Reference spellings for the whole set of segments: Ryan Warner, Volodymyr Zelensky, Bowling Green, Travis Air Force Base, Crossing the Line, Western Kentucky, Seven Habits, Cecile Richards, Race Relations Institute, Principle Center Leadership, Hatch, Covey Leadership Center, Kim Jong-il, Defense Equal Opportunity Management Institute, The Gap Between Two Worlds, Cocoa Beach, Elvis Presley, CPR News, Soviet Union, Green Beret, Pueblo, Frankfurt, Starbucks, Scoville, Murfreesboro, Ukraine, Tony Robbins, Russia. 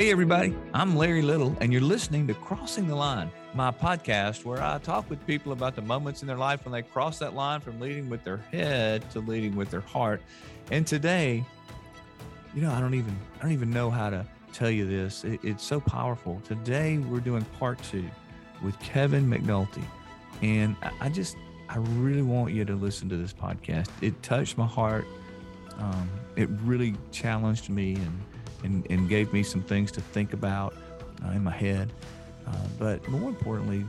Hey, everybody, I'm Larry Little, and you're listening to Crossing the Line, my podcast where I talk with people about the moments in their life when they cross that line from leading with their head to leading with their heart. And today, you know, I don't even know how to tell you this. It's so powerful. Today, we're doing part two with Kevin McNulty. And I really want you to listen to this podcast. It touched my heart. It really challenged me and gave me some things to think about in my head. But more importantly,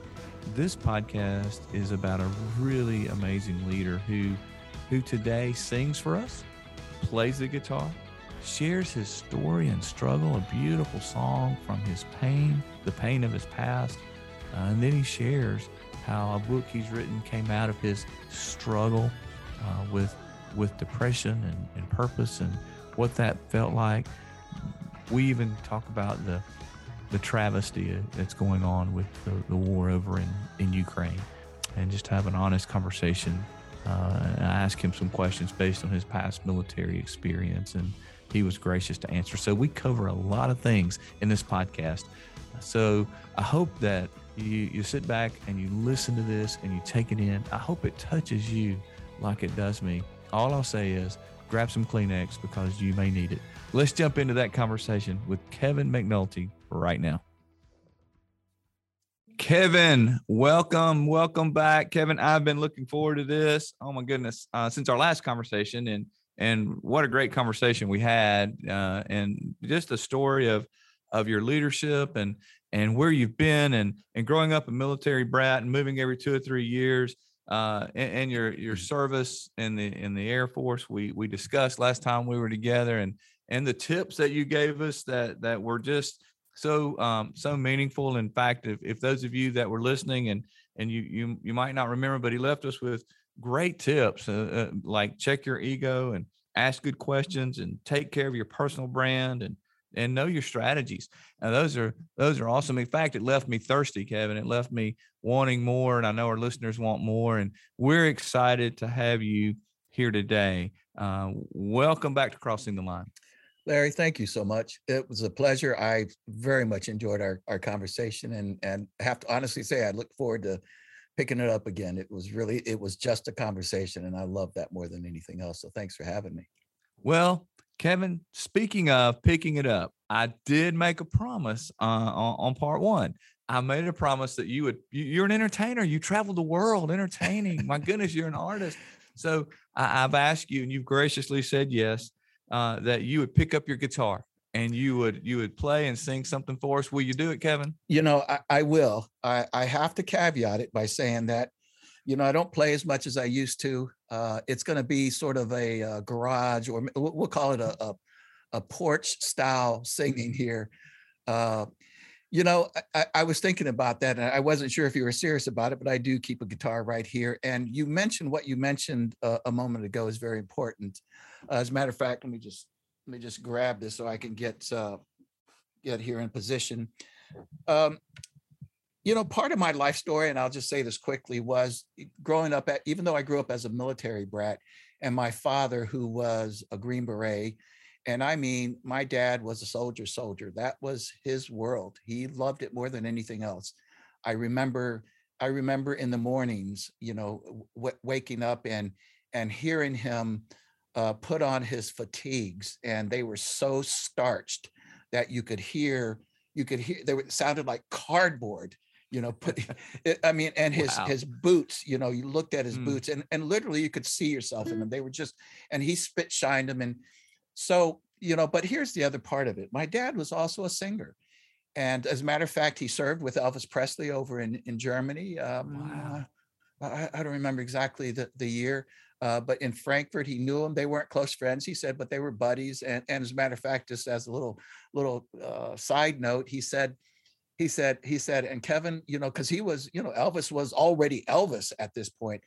this podcast is about a really amazing leader who today sings for us, plays the guitar, shares his story and struggle, a beautiful song from his pain, the pain of his past. And then he shares how a book he's written came out of his struggle with depression and purpose and what that felt like. We even talk about the travesty that's going on with the war over in Ukraine, and just have an honest conversation. And I asked him some questions based on his past military experience, and he was gracious to answer. So we cover a lot of things in this podcast. So I hope that you sit back and you listen to this and you take it in. I hope it touches you like it does me. All I'll say is grab some Kleenex because you may need it. Let's jump into that conversation with Kevin McNulty right now. Kevin, welcome back. Kevin, I've been looking forward to this. Oh my goodness. Since our last conversation, and what a great conversation we had, and just the story of your leadership and where you've been and growing up a military brat and moving every 2 or 3 years. And your service in the Air Force, we discussed last time we were together, and the tips that you gave us that were just so meaningful. In fact, if those of you that were listening and you might not remember, but he left us with great tips, like check your ego and ask good questions and take care of your personal brand and know your strategies. And those are awesome. In fact, it left me thirsty, Kevin. It left me wanting more, and I know our listeners want more. And we're excited to have you here today. Welcome back to Crossing the Line. Larry, thank you so much. It was a pleasure. I very much enjoyed our conversation, and have to honestly say I look forward to picking it up again. It was just a conversation, and I love that more than anything else. So thanks for having me. Well, Kevin, speaking of picking it up, I did make a promise on part one. I made a promise that you're an entertainer. You travel the world entertaining. My goodness, you're an artist. So I've asked you, and you've graciously said yes, that you would pick up your guitar and you would play and sing something for us. Will you do it, Kevin? You know, I will. I have to caveat it by saying that, you know, I don't play as much as I used to. It's going to be sort of a garage, or we'll call it a porch style singing here. You know, I was thinking about that, and I wasn't sure if you were serious about it, but I do keep a guitar right here. And you mentioned what you mentioned a moment ago is very important. As a matter of fact, let me just grab this so I can get here in position. You know, part of my life story, and I'll just say this quickly, was growing up, even though I grew up as a military brat, and my father, who was a Green Beret, and I mean, my dad was a soldier. That was his world. He loved it more than anything else. I remember in the mornings, you know, waking up and hearing him put on his fatigues, and they were so starched that you could hear it sounded like cardboard. You know, and his boots, you know, you looked at his boots and literally you could see yourself in them. They were just, and he spit shined them. And so, you know, but here's the other part of it. My dad was also a singer. And as a matter of fact, he served with Elvis Presley over in Germany. I don't remember exactly the year, but in Frankfurt, he knew him. They weren't close friends, he said, but they were buddies. And as a matter of fact, just as a little side note, he said, and Kevin, you know, because he was, you know, Elvis was already Elvis at this point.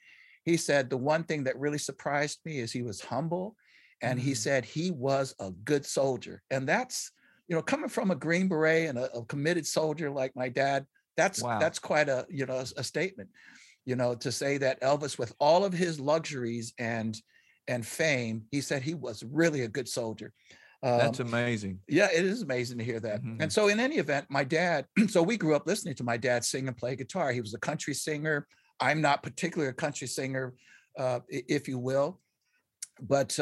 He said, the one thing that really surprised me is he was humble. And he said he was a good soldier. And that's, you know, coming from a Green Beret and a committed soldier like my dad, that's quite a, you know, a statement, you know, to say that Elvis, with all of his luxuries and fame, he said he was really a good soldier. That's amazing. Yeah, it is amazing to hear that. Mm-hmm. And so in any event, my dad, so we grew up listening to my dad sing and play guitar. He was a country singer. I'm not particularly a country singer, if you will. But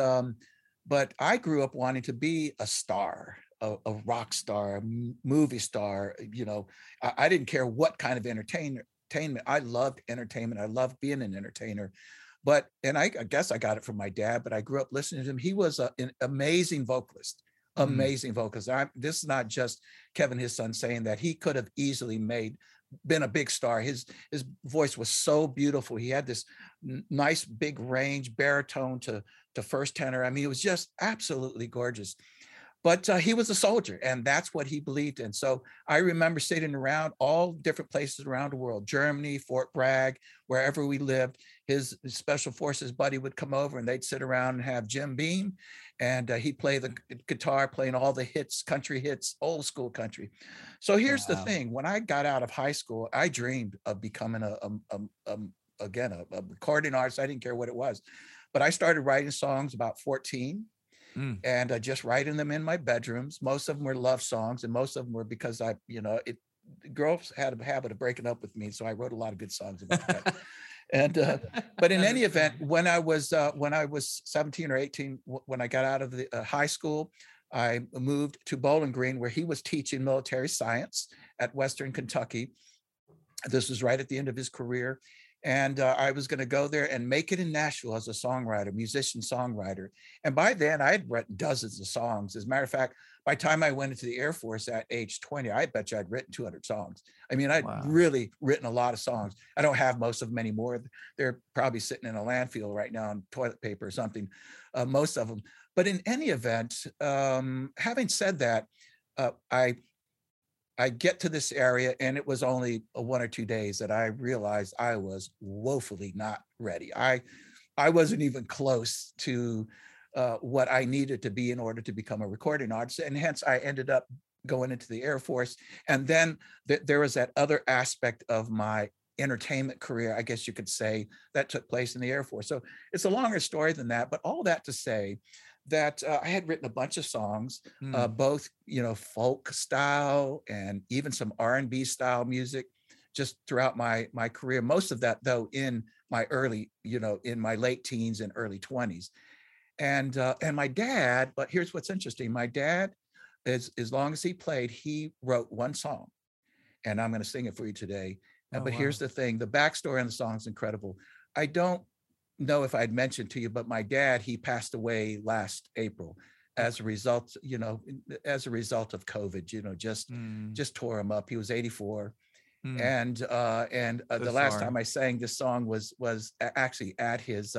I grew up wanting to be a star, a rock star, a movie star. You know, I didn't care what kind of entertainment. I loved entertainment. I loved being an entertainer. But, and I guess I got it from my dad, but I grew up listening to him. He was an amazing vocalist, amazing vocalist. This is not just Kevin, his son, saying that. He could have easily been a big star. His voice was so beautiful. He had this nice big range, baritone to first tenor. I mean, it was just absolutely gorgeous. But he was a soldier, and that's what he believed in. So I remember sitting around all different places around the world, Germany, Fort Bragg, wherever we lived. His special forces buddy would come over, and they'd sit around and have Jim Beam, and he'd play the guitar, playing all the hits, country hits, old school country. So here's the thing. When I got out of high school, I dreamed of becoming a recording artist. I didn't care what it was, but I started writing songs about 14. And just writing them in my bedrooms. Most of them were love songs, and most of them were because girls had a habit of breaking up with me, so I wrote a lot of good songs about that. But in any event, when I was 17 or 18, when I got out of the high school, I moved to Bowling Green, where he was teaching military science at Western Kentucky. This was right at the end of his career. And I was going to go there and make it in Nashville as a songwriter, musician-songwriter. And by then, I had written dozens of songs. As a matter of fact, by the time I went into the Air Force at age 20, I bet you I'd written 200 songs. I mean, I'd really written a lot of songs. I don't have most of them anymore. They're probably sitting in a landfill right now on toilet paper or something, most of them. But in any event, having said that, I get to this area, and it was only 1 or 2 days that I realized I was woefully not ready. I wasn't even close to what I needed to be in order to become a recording artist, and hence I ended up going into the Air Force. And then there was that other aspect of my entertainment career, I guess you could say, that took place in the Air Force. So it's a longer story than that, but all that to say that I had written a bunch of songs, both, folk style and even some R&B style music, just throughout my career. Most of that, though, in my early, in my late teens and early 20s. And my dad, but here's what's interesting. My dad, as long as he played, he wrote one song, and I'm going to sing it for you today. But here's the thing. The backstory on the song is incredible. I don't know if I'd mentioned to you, but my dad, he passed away last April as a result of COVID, just tore him up. He was 84. And the last time I sang this song was actually at his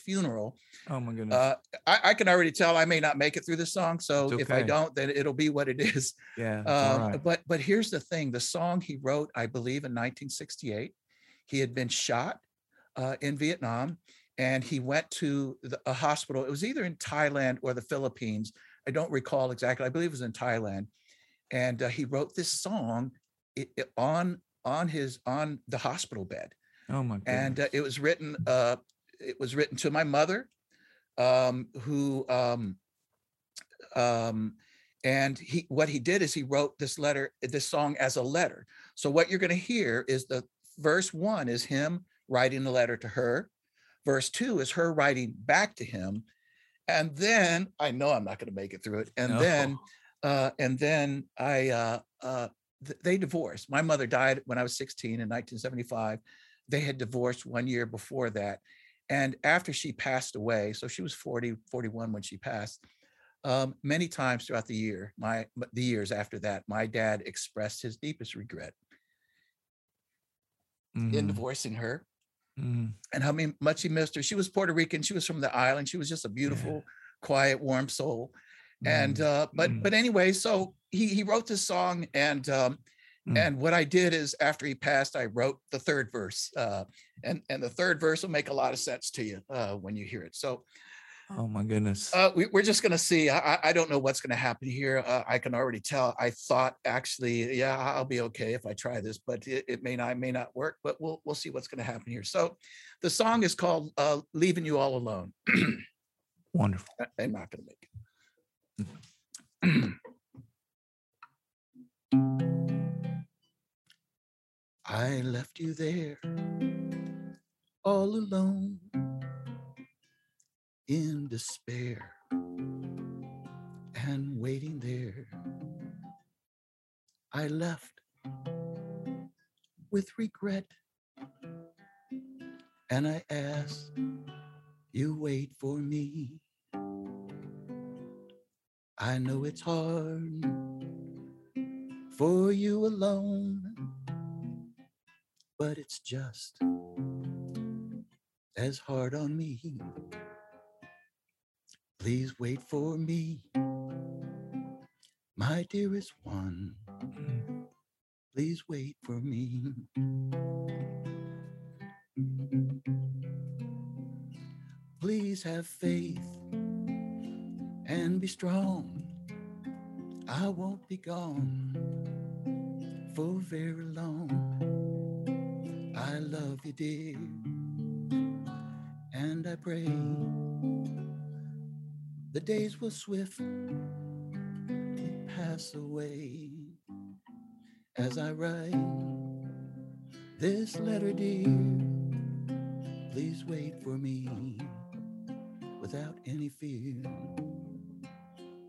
funeral. Oh my goodness. I can already tell I may not make it through this song. So if I don't, then it'll be what it is. Yeah. Right. But here's the thing. The song he wrote, I believe, in 1968, he had been shot in Vietnam, and he went to a hospital. It was either in Thailand or the Philippines. I don't recall exactly. I believe it was in Thailand, and he wrote this song on the hospital bed. Oh my goodness! And it was written to my mother, and he wrote this song as a letter. So what you're going to hear is the verse one is him writing a letter to her. Verse two is her writing back to him. And then I know I'm not going to make it through it. And then they divorced. My mother died when I was 16 in 1975. They had divorced 1 year before that. And after she passed away, so she was 40, 41 when she passed, many times throughout the years after that, my dad expressed his deepest regret in divorcing her. And how much he missed her. She was Puerto Rican. She was from the island. She was just a beautiful, quiet, warm soul. And but anyway, so he wrote this song, and what I did is after he passed, I wrote the third verse, and the third verse will make a lot of sense to you when you hear it. So, oh my goodness, we're just gonna see. I don't know what's gonna happen here. I can already tell. I thought actually, I'll be okay if I try this, but it may not work. But we'll see what's gonna happen here. So, the song is called "Leaving You All Alone." Wonderful. I'm not gonna make it. I left you there all alone in despair and waiting there. I left with regret and I asked you wait for me. I know it's hard for you alone, but it's just as hard on me. Please wait for me, my dearest one. Please wait for me. Please have faith and be strong. I won't be gone for very long. I love you, dear, and I pray the days will swiftly pass away. As I write this letter, dear, please wait for me without any fear.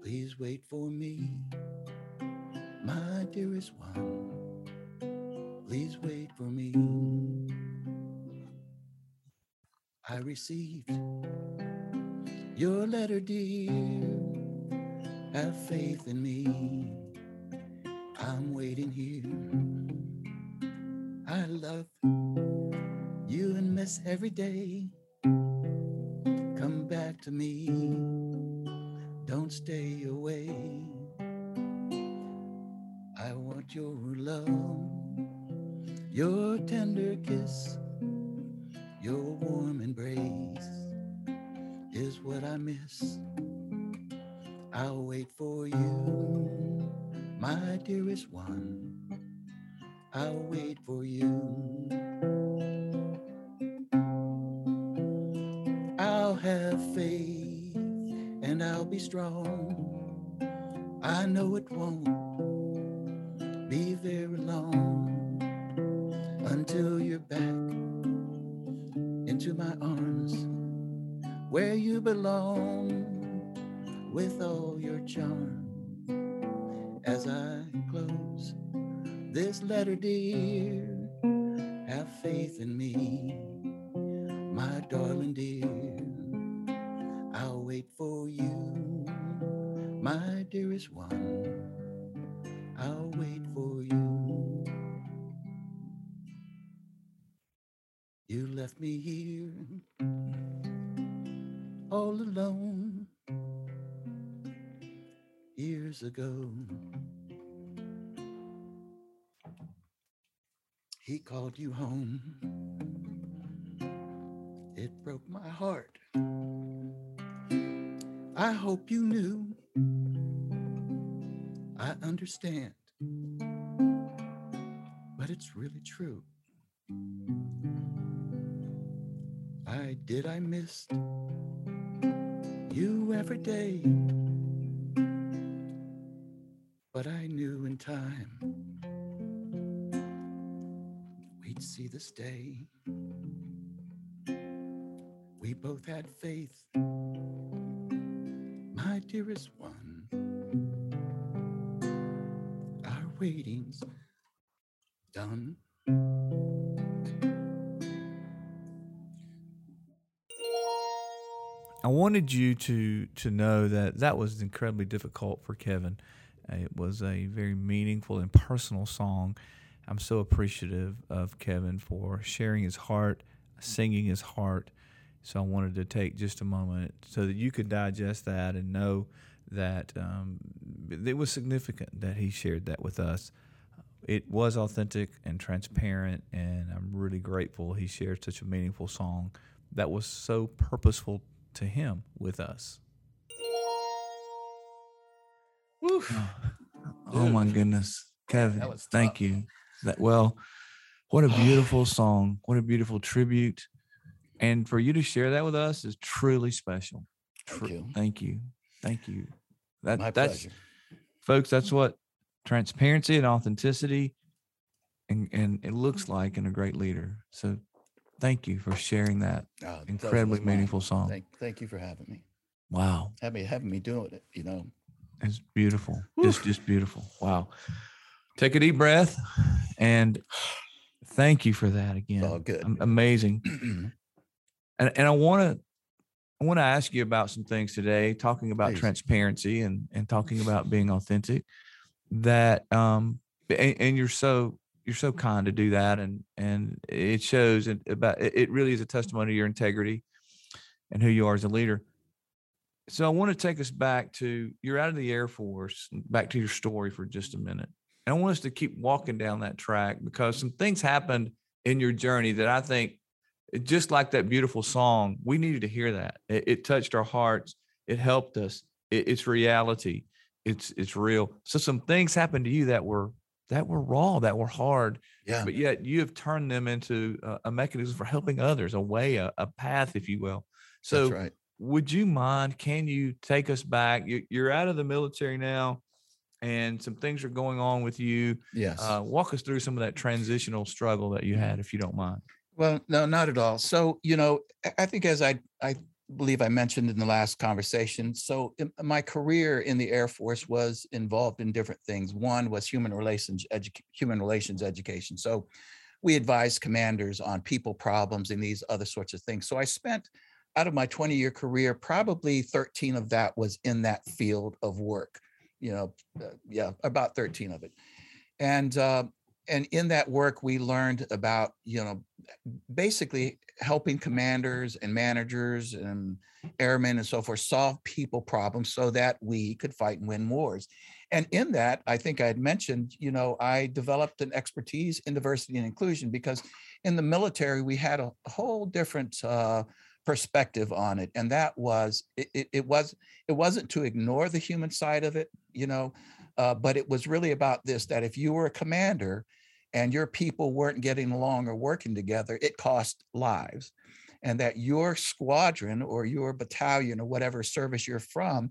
Please wait for me, my dearest one. Please wait for me. I received your letter, dear. Have faith in me. I'm waiting here. I love you and miss every day. Come back to me. Don't stay away. I want your love, your tender kiss, your warm embrace is what I miss. I'll wait for you, my dearest one. I'll wait for you. I'll have faith and I'll be strong. I know it won't be very long until you're back into my arms where you belong with all your charm. As I close this letter, dear, have faith in me, my darling dear. I'll wait for you, my dearest one. I'll wait for you. You left me here all alone years ago. He called you home. It broke my heart. I hope you knew. I understand, but it's really true. I missed you every day, but I knew in time we'd see this day. We both had faith, my dearest one. Our waiting's done. I wanted you to know that that was incredibly difficult for Kevin. It was a very meaningful and personal song. I'm so appreciative of Kevin for sharing his heart, singing his heart. So I wanted to take just a moment so that you could digest that and know that it was significant that he shared that with us. It was authentic and transparent, and I'm really grateful he shared such a meaningful song that was so purposeful to him with us. Woof. Oh my goodness, Kevin, thank tough. You. Well, what a beautiful song. What a beautiful tribute. And for you to share that with us is truly special. Thank you. Thank you. That's my pleasure. Folks, that's what transparency and authenticity and it looks like in a great leader. So thank you for sharing that incredibly meaningful song. Thank you for having me. Wow. Having me doing it, you know. It's beautiful. Whew. Just beautiful. Wow. Take a deep breath and thank you for that again. It's all good. Amazing. And I want to ask you about some things today, talking about transparency and talking about being authentic. That and you're so kind to do that, and it shows. And it really is a testimony to your integrity and who you are as a leader. So I want to take us back to, you're out of the Air Force, back to your story for just a minute. And I want us to keep walking down that track, because some things happened in your journey that I think, just like that beautiful song, we needed to hear that. It touched our hearts. It helped us. It's reality. It's real. So some things happened to you that were raw, that were hard, but yet you have turned them into a mechanism for helping others, a way, a path, if you will. So that's right. Would you mind, can you take us back? You're out of the military now, and some things are going on with you. Yes. Walk us through some of that transitional struggle that you had, if you don't mind. Well, no, not at all. So, you know, I think as I believe I mentioned in the last conversation, so my career in the Air Force was involved in different things. One was human relations education. So we advised commanders on people problems and these other sorts of things. So I spent, out of my 20-year career, probably 13 of that was in that field of work, you know, about 13 of it. And in that work, we learned about, you know, basically helping commanders and managers and airmen and so forth solve people problems so that we could fight and win wars. And in that, I think I had mentioned, you know, I developed an expertise in diversity and inclusion, because in the military, we had a whole different perspective on it. And that was, it wasn't to ignore the human side of it, you know, but it was really about this, that if you were a commander and your people weren't getting along or working together, it cost lives. And that your squadron or your battalion or whatever service you're from,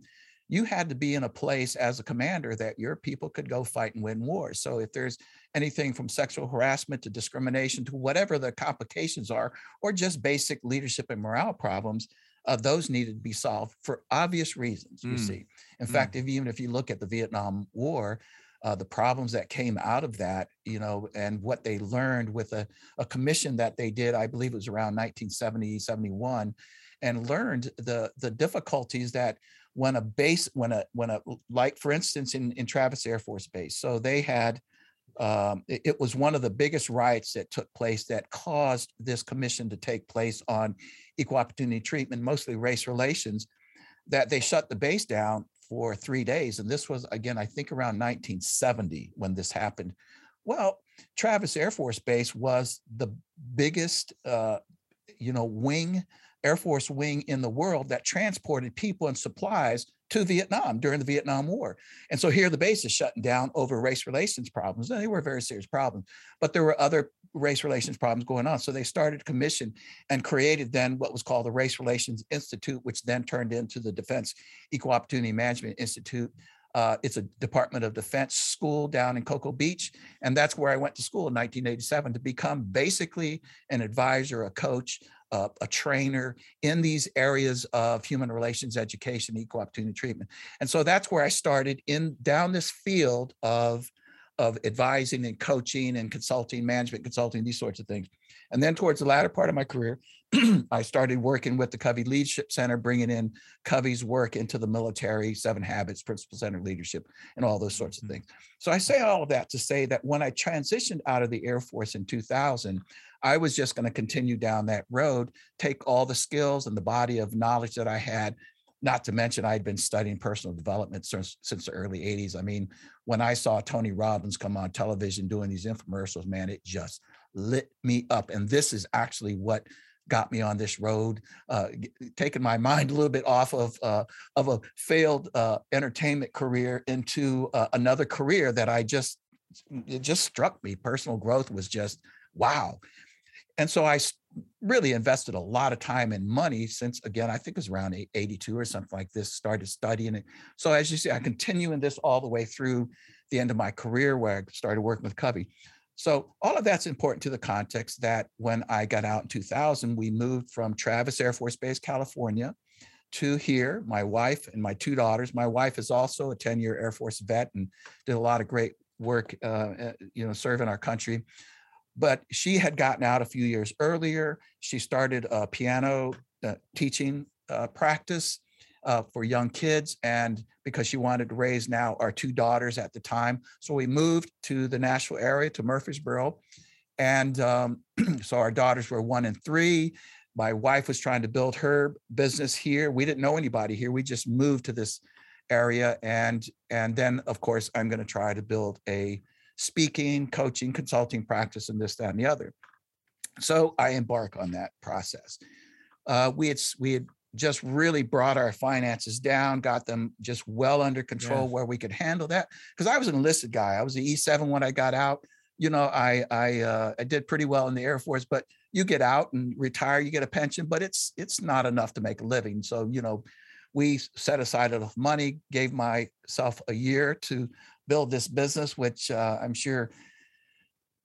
you had to be in a place as a commander that your people could go fight and win wars. So if there's anything from sexual harassment to discrimination to whatever the complications are, or just basic leadership and morale problems, those needed to be solved for obvious reasons, you see. In fact, even if you look at the Vietnam War, the problems that came out of that, you know, and what they learned with a commission that they did, I believe it was around 1970, 71, and learned the difficulties that when a base, like for instance, in Travis Air Force Base, so they had, it was one of the biggest riots that took place that caused this commission to take place on equal opportunity treatment, mostly race relations, that they shut the base down for 3 days. And this was, again, I think around 1970 when this happened. Well, Travis Air Force Base was the biggest, wing, Air Force wing in the world that transported people and supplies to Vietnam during the Vietnam War. And so here the base is shutting down over race relations problems. And they were very serious problems, but there were other race relations problems going on. So they started a commission and created then what was called the Race Relations Institute, which then turned into the Defense Equal Opportunity Management Institute. It's a Department of Defense school down in Cocoa Beach. And that's where I went to school in 1987 to become basically an advisor, a coach, a trainer in these areas of human relations education, equal opportunity treatment. And so that's where I started in down this field of advising and coaching and consulting, management consulting, these sorts of things. And then towards the latter part of my career, I started working with the Covey Leadership Center, bringing in Covey's work into the military, Seven Habits, Principle Center Leadership, and all those sorts of things. So I say all of that to say that when I transitioned out of the Air Force in 2000, I was just going to continue down that road, take all the skills and the body of knowledge that I had, not to mention I'd been studying personal development since the early 80s. I mean, when I saw Tony Robbins come on television doing these infomercials, man, it just lit me up. And this is actually what got me on this road, taking my mind a little bit off of a failed entertainment career into another career that it just struck me. Personal growth was just, wow. And so I really invested a lot of time and money since, again, I think it was around 82 or something like this, started studying it. So as you see, I continue in this all the way through the end of my career where I started working with Covey. So all of that's important to the context that when I got out in 2000, we moved from Travis Air Force Base, California, to here, my wife and my two daughters. My wife is also a 10-year Air Force vet and did a lot of great work, serving our country. But she had gotten out a few years earlier. She started a piano teaching practice for young kids, and because she wanted to raise now our two daughters at the time. So we moved to the Nashville area, to Murfreesboro. And so our daughters were 1 and 3. My wife was trying to build her business here. We didn't know anybody here. We just moved to this area. And then, of course, I'm going to try to build a speaking, coaching, consulting practice, and this, that, and the other. So I embark on that process. We had just really brought our finances down, got them just well under control where we could handle that. Because I was an enlisted guy. I was the E7 when I got out. You know, I did pretty well in the Air Force, but you get out and retire, you get a pension, but it's not enough to make a living. So, you know, we set aside enough money, gave myself a year to build this business, which I'm sure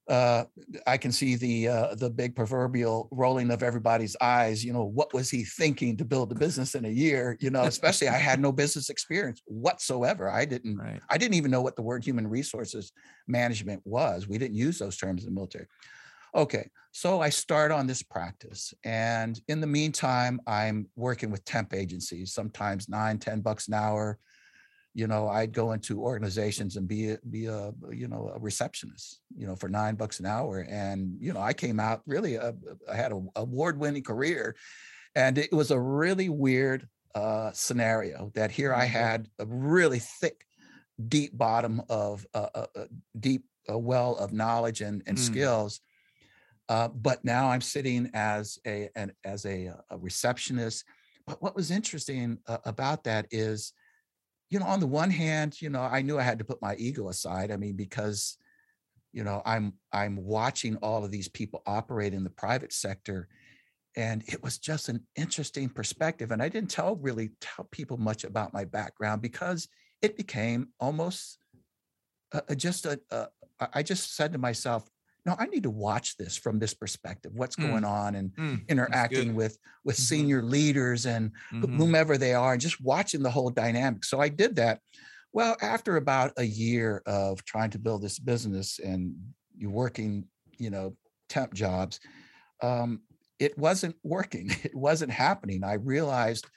I can see the big proverbial rolling of everybody's eyes. You know, what was he thinking to build a business in a year? You know, especially I had no business experience whatsoever. I didn't even know what the word human resources management was. We didn't use those terms in the military. Okay, so I start on this practice. And in the meantime, I'm working with temp agencies, sometimes $9, $10 an hour. You know, I'd go into organizations and be a receptionist, you know, for $9 an hour. And, you know, I came out really, I had an award-winning career, and it was a really weird scenario that here I had a really thick, deep bottom of a deep well of knowledge and skills. But now I'm sitting as a receptionist. But what was interesting about that is, you know, on the one hand, you know, I knew I had to put my ego aside. I mean, because, you know, I'm watching all of these people operate in the private sector, and it was just an interesting perspective. And I didn't really tell people much about my background, because it became almost I just said to myself, no, I need to watch this from this perspective, what's going on, and interacting with senior leaders and whomever they are, and just watching the whole dynamic. So I did that. Well, after about a year of trying to build this business and you working, you know, temp jobs, it wasn't working. It wasn't happening. I realized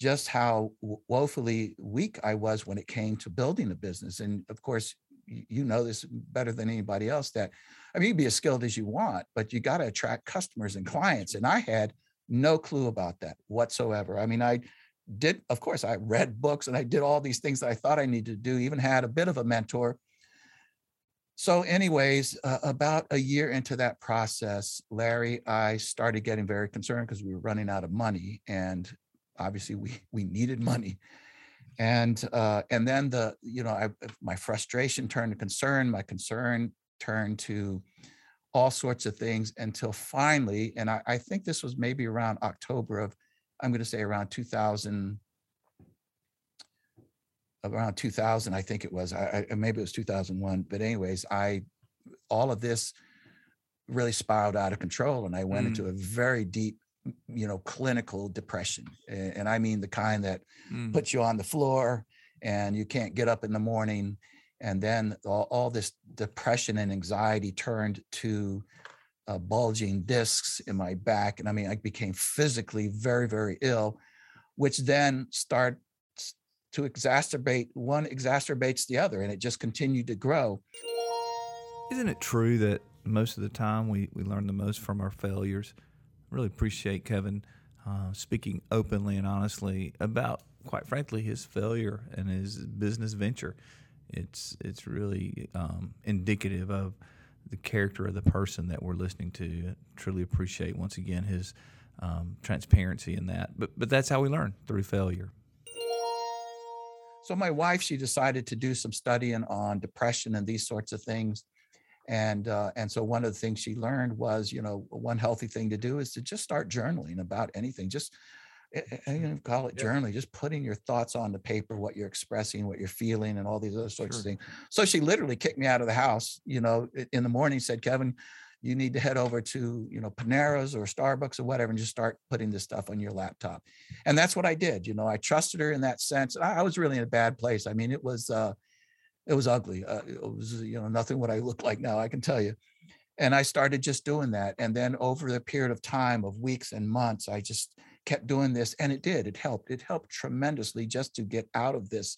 just how woefully weak I was when it came to building a business. And of course, you know this better than anybody else, that, I mean, you can be as skilled as you want, but you got to attract customers and clients. And I had no clue about that whatsoever. I mean, I did, of course, I read books and I did all these things that I thought I needed to do, even had a bit of a mentor. So anyways, about a year into that process, Larry, I started getting very concerned because we were running out of money, and obviously we needed money. And then my frustration turned to concern. My concern turned to all sorts of things until finally, and I think this was maybe around around 2000. Around 2000, I think it was. Maybe it was 2001. But anyways, all of this really spiraled out of control, and I went into a very deep, you know, clinical depression. And I mean the kind that puts you on the floor and you can't get up in the morning. And then all this depression and anxiety turned to bulging discs in my back. And I mean, I became physically very, very ill, which then starts to exacerbate. One exacerbates the other, and it just continued to grow. Isn't it true that most of the time we learn the most from our failures? Really appreciate Kevin speaking openly and honestly about, quite frankly, his failure and his business venture. It's really indicative of the character of the person that we're listening to. I truly appreciate, once again, his transparency in that. But that's how we learn, through failure. So my wife, she decided to do some studying on depression and these sorts of things. And so one of the things she learned was, you know, one healthy thing to do is to just start journaling about anything. Just, you know, call it journaling, just putting your thoughts on the paper, what you're expressing, what you're feeling, and all these other sorts of things. So she literally kicked me out of the house, you know, in the morning, said, Kevin, you need to head over to, you know, Panera's or Starbucks or whatever, and just start putting this stuff on your laptop. And that's what I did. You know, I trusted her in that sense. I was really in a bad place. I mean, it was ugly. It was, you know, nothing what I look like now, I can tell you. And I started just doing that. And then over the period of time of weeks and months, I just kept doing this, and it did, it helped tremendously just to get out of this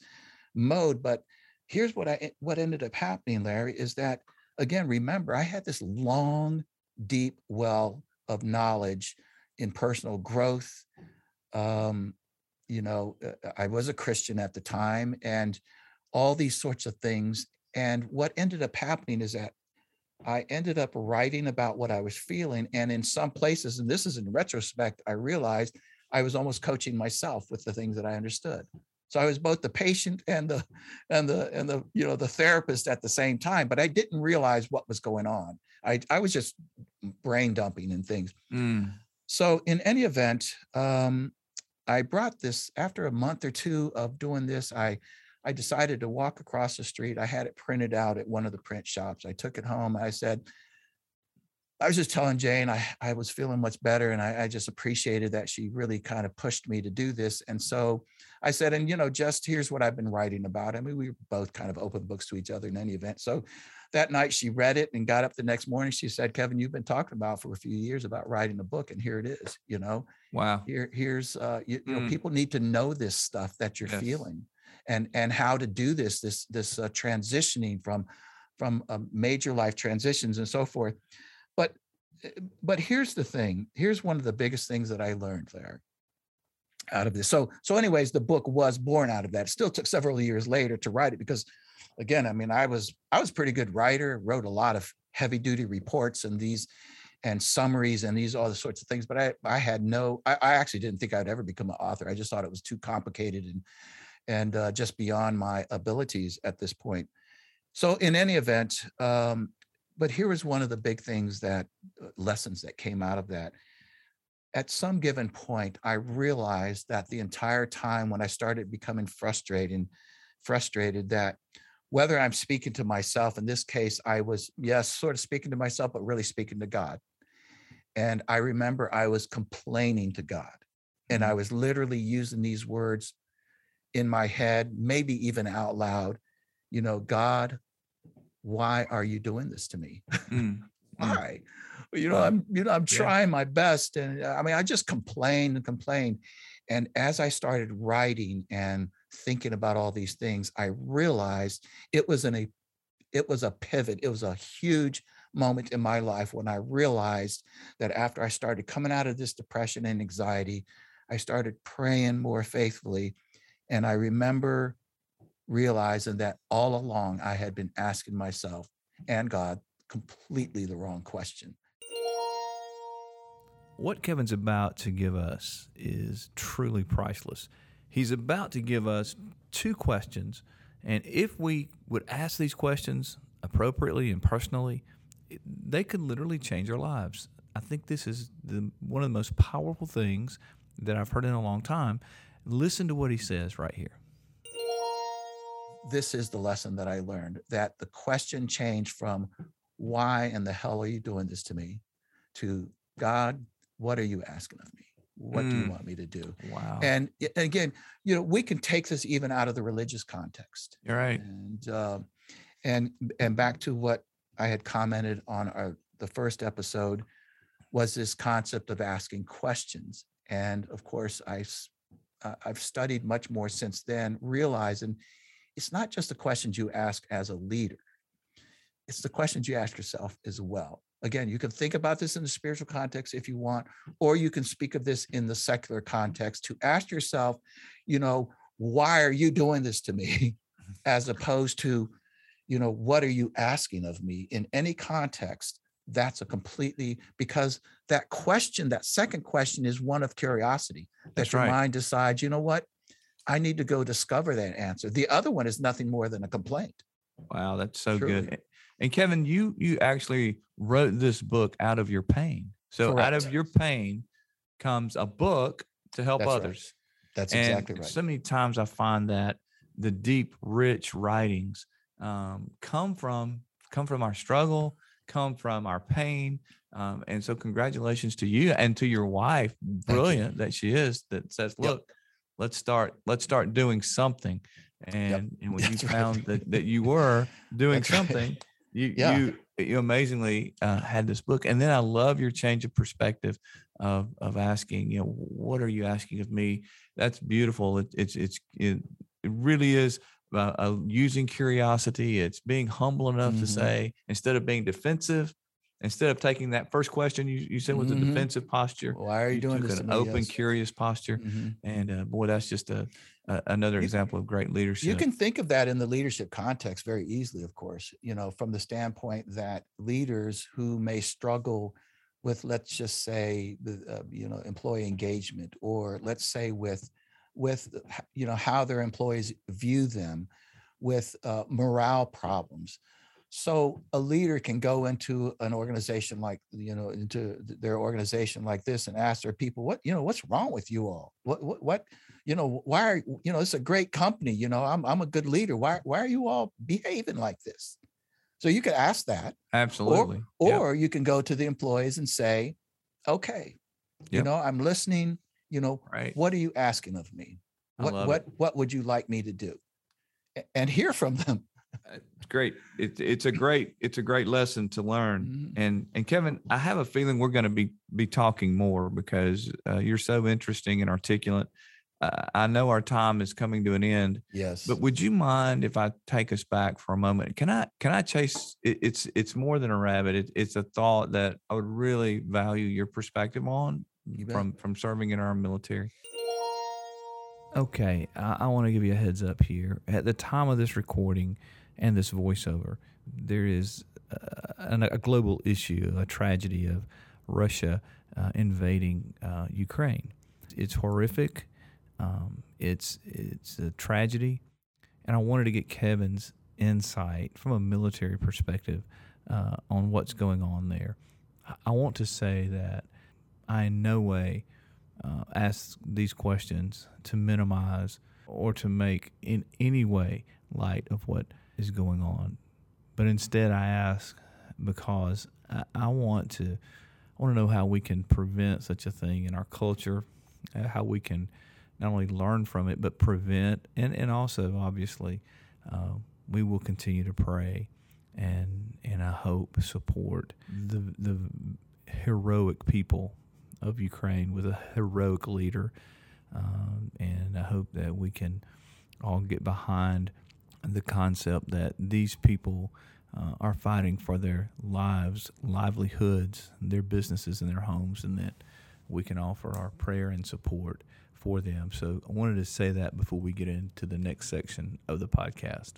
mode. But here's what what ended up happening, Larry, is that, again, remember, I had this long, deep well of knowledge in personal growth. You know, I was a Christian at the time, and all these sorts of things. And what ended up happening is that I ended up writing about what I was feeling. And in some places, and this is in retrospect, I realized I was almost coaching myself with the things that I understood. So I was both the patient and the you know, the therapist at the same time, but I didn't realize what was going on. I was just brain dumping and things. So in any event, I brought this, after a month or two of doing this, I decided to walk across the street. I had it printed out at one of the print shops. I took it home. I said, I was just telling Jane, I was feeling much better. And I just appreciated that she really kind of pushed me to do this. And so I said, and, you know, just here's what I've been writing about. I mean, we were both kind of open books to each other in any event. So that night she read it and got up the next morning. She said, Kevin, you've been talking about for a few years about writing a book, and here it is, you know. Wow. Here's, you know, people need to know this stuff that you're feeling. And how to do this transitioning from major life transitions and so forth, but here's the thing. Here's one of the biggest things that I learned there out of this. So anyways, the book was born out of that. It still took several years later to write it because, again, I mean, I was a pretty good writer. Wrote a lot of heavy duty reports and summaries and these all the sorts of things. But I actually didn't think I'd ever become an author. I just thought it was too complicated and just beyond my abilities at this point. So in any event, but here was one of the big things lessons that came out of that. At some given point, I realized that the entire time when I started becoming frustrated that whether I'm speaking to myself, in this case, I was, yes, sort of speaking to myself, but really speaking to God. And I remember I was complaining to God, and I was literally using these words in my head, maybe even out loud, you know, God, why are you doing this to me? Why? You know, I'm trying my best. And I mean, I just complained. And as I started writing and thinking about all these things, I realized it was a pivot. It was a huge moment in my life when I realized that after I started coming out of this depression and anxiety, I started praying more faithfully. And I remember realizing that all along I had been asking myself and God completely the wrong question. What Kevin's about to give us is truly priceless. He's about to give us two questions. And if we would ask these questions appropriately and personally, they could literally change our lives. I think this is one of the most powerful things that I've heard in a long time. Listen to what he says right here. This is the lesson that I learned, that the question changed from why in the hell are you doing this to me to God, what are you asking of me? What do you want me to do? Wow. And again, you know, we can take this even out of the religious context. You're right. And back to what I had commented on the first episode was this concept of asking questions. And of course, I've studied much more since then, realizing it's not just the questions you ask as a leader. It's the questions you ask yourself as well. Again, you can think about this in the spiritual context if you want, or you can speak of this in the secular context to ask yourself, you know, why are you doing this to me? As opposed to, you know, what are you asking of me in any context? That's a completely, because that question, that second question is one of curiosity. That's right. Your mind decides, you know what? I need to go discover that answer. The other one is nothing more than a complaint. Wow, that's so Truly. Good. And Kevin, you actually wrote this book out of your pain. So Correct. Out of your pain comes a book to help That's others. Right. That's and exactly right. So many times I find that the deep, rich writings come from our struggle, come from our pain. And so congratulations to you and to your wife, brilliant that she is, that says, look, yep. let's start doing something. And, yep. and when That's you found right. that you were doing That's something, right. you amazingly had this book. And then I love your change of perspective of asking, what are you asking of me? That's beautiful. It really is using curiosity. It's being humble enough to say, instead of being defensive, instead of taking that first question you said was a defensive posture, why are you doing this? An open, curious posture. And boy, that's just another example of great leadership. You can think of that in the leadership context very easily, of course, from the standpoint that leaders who may struggle with, let's just say, employee engagement, or let's say with how their employees view them, with morale problems. So a leader can go into an organization like this and ask their people, what's wrong with you all? Why are it's a great company. I'm a good leader. Why are you all behaving like this? So you could ask that. Absolutely. Or you can go to the employees and say, okay, I'm listening. Right. What are you asking of me? What would you like me to do? And hear from them. It's great. It's a great lesson to learn. And Kevin, I have a feeling we're going to be talking more because you're so interesting and articulate. I know our time is coming to an end. Yes. But would you mind if I take us back for a moment? Can I chase? It's more than a rabbit. It's a thought that I would really value your perspective on from serving in our military. Okay, I want to give you a heads up here. At the time of this recording and this voiceover, there is a global issue, a tragedy of Russia invading Ukraine. It's horrific. It's a tragedy. And I wanted to get Kevin's insight from a military perspective on what's going on there. I want to say that I in no way ask these questions to minimize or to make in any way light of what is going on. But instead I ask because I want to know how we can prevent such a thing in our culture, how we can not only learn from it, but prevent. And also, obviously, we will continue to pray and I hope support the heroic people of Ukraine with a heroic leader. And I hope that we can all get behind the concept that these people are fighting for their lives, livelihoods, their businesses and their homes, and that we can offer our prayer and support for them. So I wanted to say that before we get into the next section of the podcast.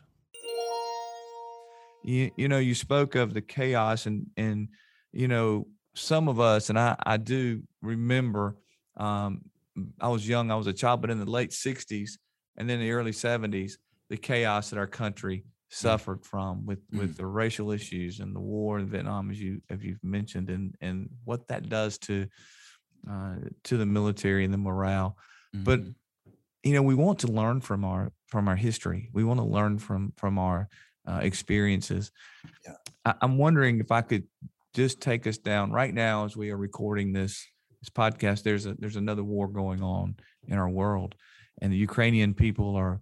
You spoke of the chaos and some of us, and I do remember, I was young, I was a child, but in the late 60s and then the early 70s, the chaos that our country suffered from with the racial issues and the war in Vietnam, as you've mentioned, and what that does to the military and the morale. But, we want to learn from our history. We want to learn from our experiences. Yeah. I'm wondering if I could just take us down right now as we are recording this podcast. There's another war going on in our world, and the Ukrainian people are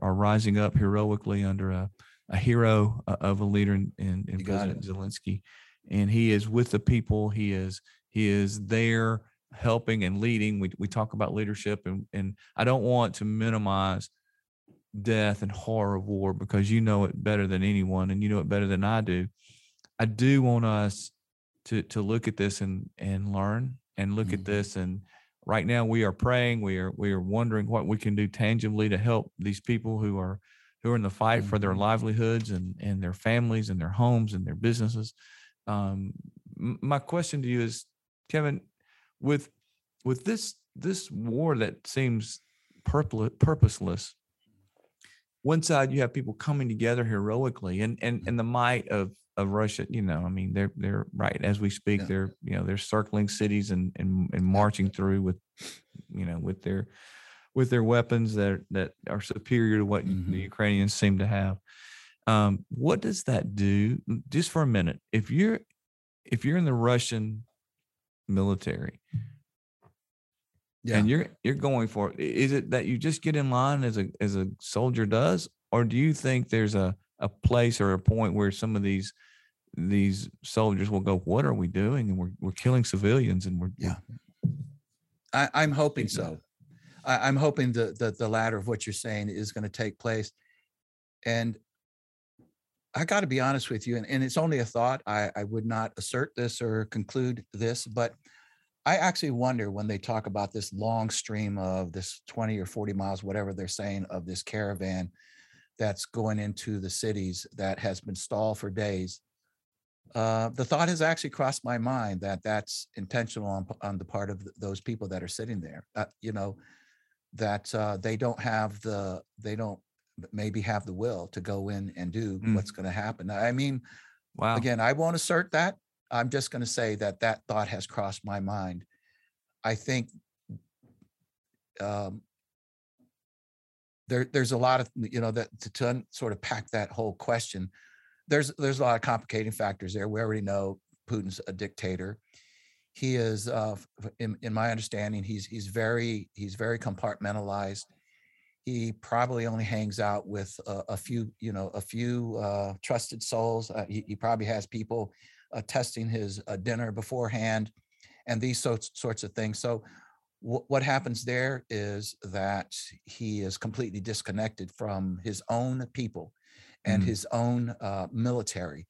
rising up heroically under a hero of a leader in President Zelensky, and he is with the people. He is there helping and leading. We talk about leadership, and I don't want to minimize death and horror of war because you know it better than anyone, and you know it better than I do. I do want us to look at this and learn and look at this. And right now we are praying. We are wondering what we can do tangibly to help these people who are in the fight for their livelihoods and their families and their homes and their businesses. My question to you is, Kevin, with this war that seems purposeless, one side you have people coming together heroically, and the might of Russia, you know, I mean, they're right as we speak, yeah. They're, you know, they're circling cities and marching through with, you know, with their weapons that are superior to what mm-hmm. the Ukrainians seem to have. What does that do? Just for a minute, if you're in the Russian military, yeah. and you're going for it, is it that you just get in line as a soldier does, or do you think there's a place or a point where some of these soldiers will go, what are we doing? And we're killing civilians, and we're yeah. I'm hoping so. I'm hoping the latter of what you're saying is going to take place. And I got to be honest with you, and it's only a thought. I would not assert this or conclude this, but I actually wonder when they talk about this long stream of this 20 or 40 miles, whatever they're saying, of this caravan that's going into the cities that has been stalled for days. The thought has actually crossed my mind that that's intentional on the part of those people that are sitting there, you know, that they don't maybe have the will to go in and do what's going to happen. I mean, wow. Again, I won't assert that. I'm just going to say that thought has crossed my mind. I think there's a lot of, you know, that to sort of pack that whole question. There's a lot of complicating factors there. We already know Putin's a dictator. He is, in my understanding, he's very compartmentalized. He probably only hangs out with a few trusted souls. He probably has people testing his dinner beforehand, and these sorts of things. So what happens there is that he is completely disconnected from his own people and his own military,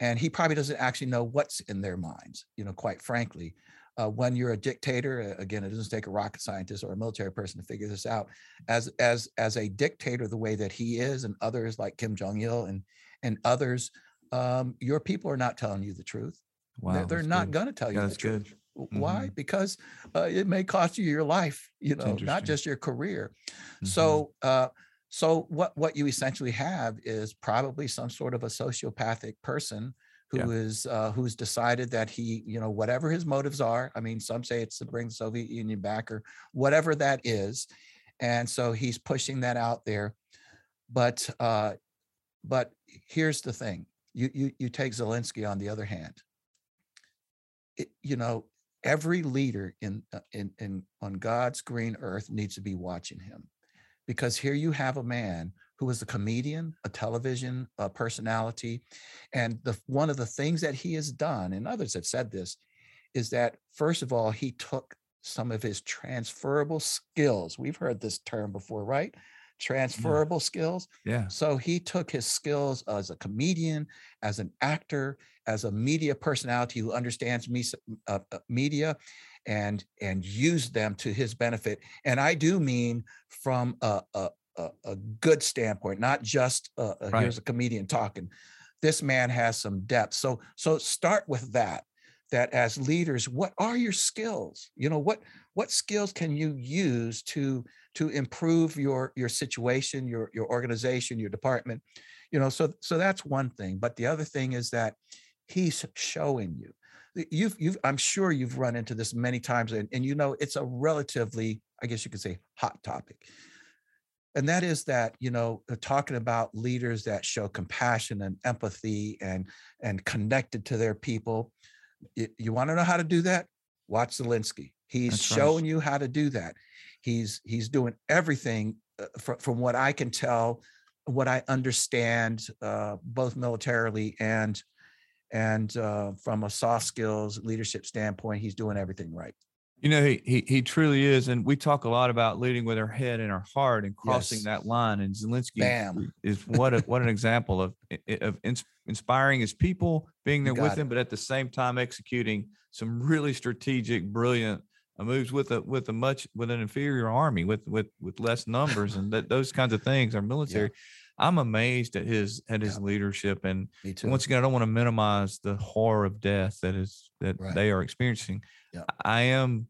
and he probably doesn't actually know what's in their minds. You know, quite frankly. When you're a dictator, again, it doesn't take a rocket scientist or a military person to figure this out. As a dictator, the way that he is, and others like Kim Jong-il and others, your people are not telling you the truth. Wow, they're not going to tell you the truth. Mm-hmm. Why? Because it may cost you your life, you know, not just your career. Mm-hmm. So what you essentially have is probably some sort of a sociopathic person who's decided that he, you know, whatever his motives are, I mean, some say it's to bring the Soviet Union back or whatever that is. And so he's pushing that out there. But here's the thing, you take Zelensky on the other hand, you know, every leader in on God's green earth needs to be watching him, because here you have a man who is a comedian, a television personality. And one of the things that he has done, and others have said this, is that, first of all, he took some of his transferable skills. We've heard this term before, right? Transferable skills. Yeah. So he took his skills as a comedian, as an actor, as a media personality who understands media, and used them to his benefit. And I do mean from a good standpoint, not just right. Here's a comedian talking. This man has some depth. So start with that as leaders, what are your skills? You know, what skills can you use to improve your situation, your organization, your department? You know, so that's one thing. But the other thing is that he's showing you. I'm sure you've run into this many times, and you know, it's a relatively, I guess you could say, hot topic. And that is that, you know, talking about leaders that show compassion and empathy and connected to their people. You want to know how to do that? Watch Zelensky. He's That's showing right. you how to do that. He's doing everything from what I can tell, what I understand, both militarily and from a soft skills leadership standpoint. He's doing everything right. You know, he truly is. And we talk a lot about leading with our head and our heart and crossing yes. that line. And Zelensky Bam. Is what an example of inspiring his people, being there with him, but at the same time executing some really strategic, brilliant moves with an inferior army, with less numbers and those kinds of things. Our military, yeah. I'm amazed at his leadership. And once again, I don't want to minimize the horror of death that they are experiencing. Yeah. I am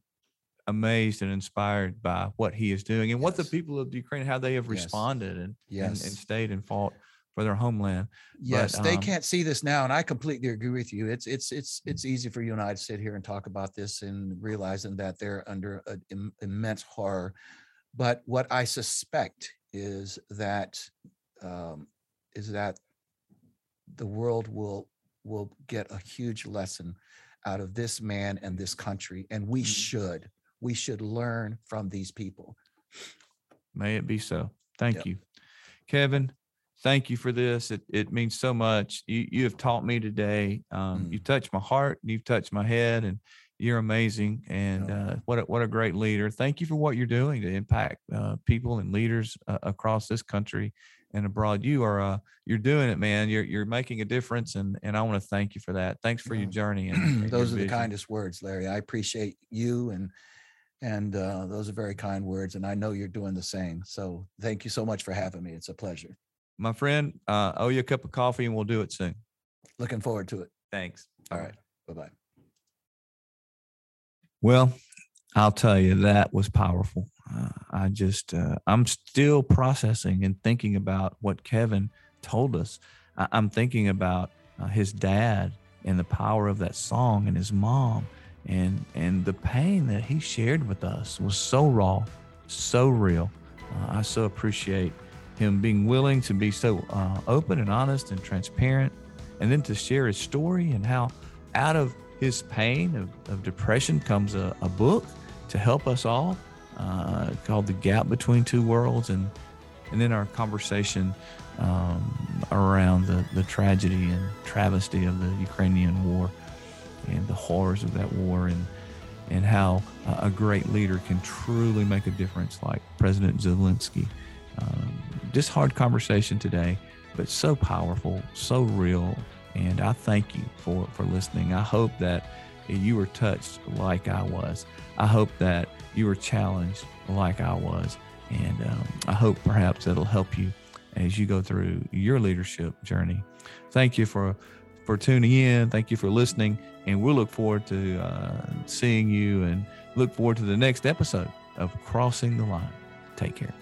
amazed and inspired by what he is doing and what the people of Ukraine, how they have responded and stayed and fought for their homeland. Yes, but they can't see this now, and I completely agree with you. It's easy for you and I to sit here and talk about this and realizing that they're under an immense horror. But what I suspect is that the world will get a huge lesson out of this man and this country, and we should learn from these people. May it be so. Thank you, Kevin. Thank you for this. It means so much. You have taught me today. You touched my heart. You've touched my head, and you're amazing. And what a great leader. Thank you for what you're doing to impact people and leaders across this country and abroad. You are you're doing it, man. You're making a difference, and I want to thank you for that. Thanks for your journey. And those are the kindest words, Larry. I appreciate you and those are very kind words. And I know you're doing the same. So thank you so much for having me. It's a pleasure. My friend, owe you a cup of coffee, and we'll do it soon. Looking forward to it. Thanks. All right. Bye-bye. Well, I'll tell you, that was powerful. I'm still processing and thinking about what Kevin told us. I'm thinking about his dad and the power of that song, and his mom, and the pain that he shared with us was so raw, so real. I so appreciate him being willing to be so open and honest and transparent, and then to share his story and how out of his pain of depression comes a book to help us all called The Gap Between Two Worlds, and then our conversation around the tragedy and travesty of the Ukrainian war and the horrors of that war, and how a great leader can truly make a difference like President Zelensky. Just hard conversation today, but so powerful, so real. And I thank you for listening. I hope that you were touched like I was. I hope that you were challenged like I was. And I hope perhaps that'll help you as you go through your leadership journey. Thank you for tuning in. Thank you for listening. And we'll look forward to seeing you, and look forward to the next episode of Crossing the Line. Take care.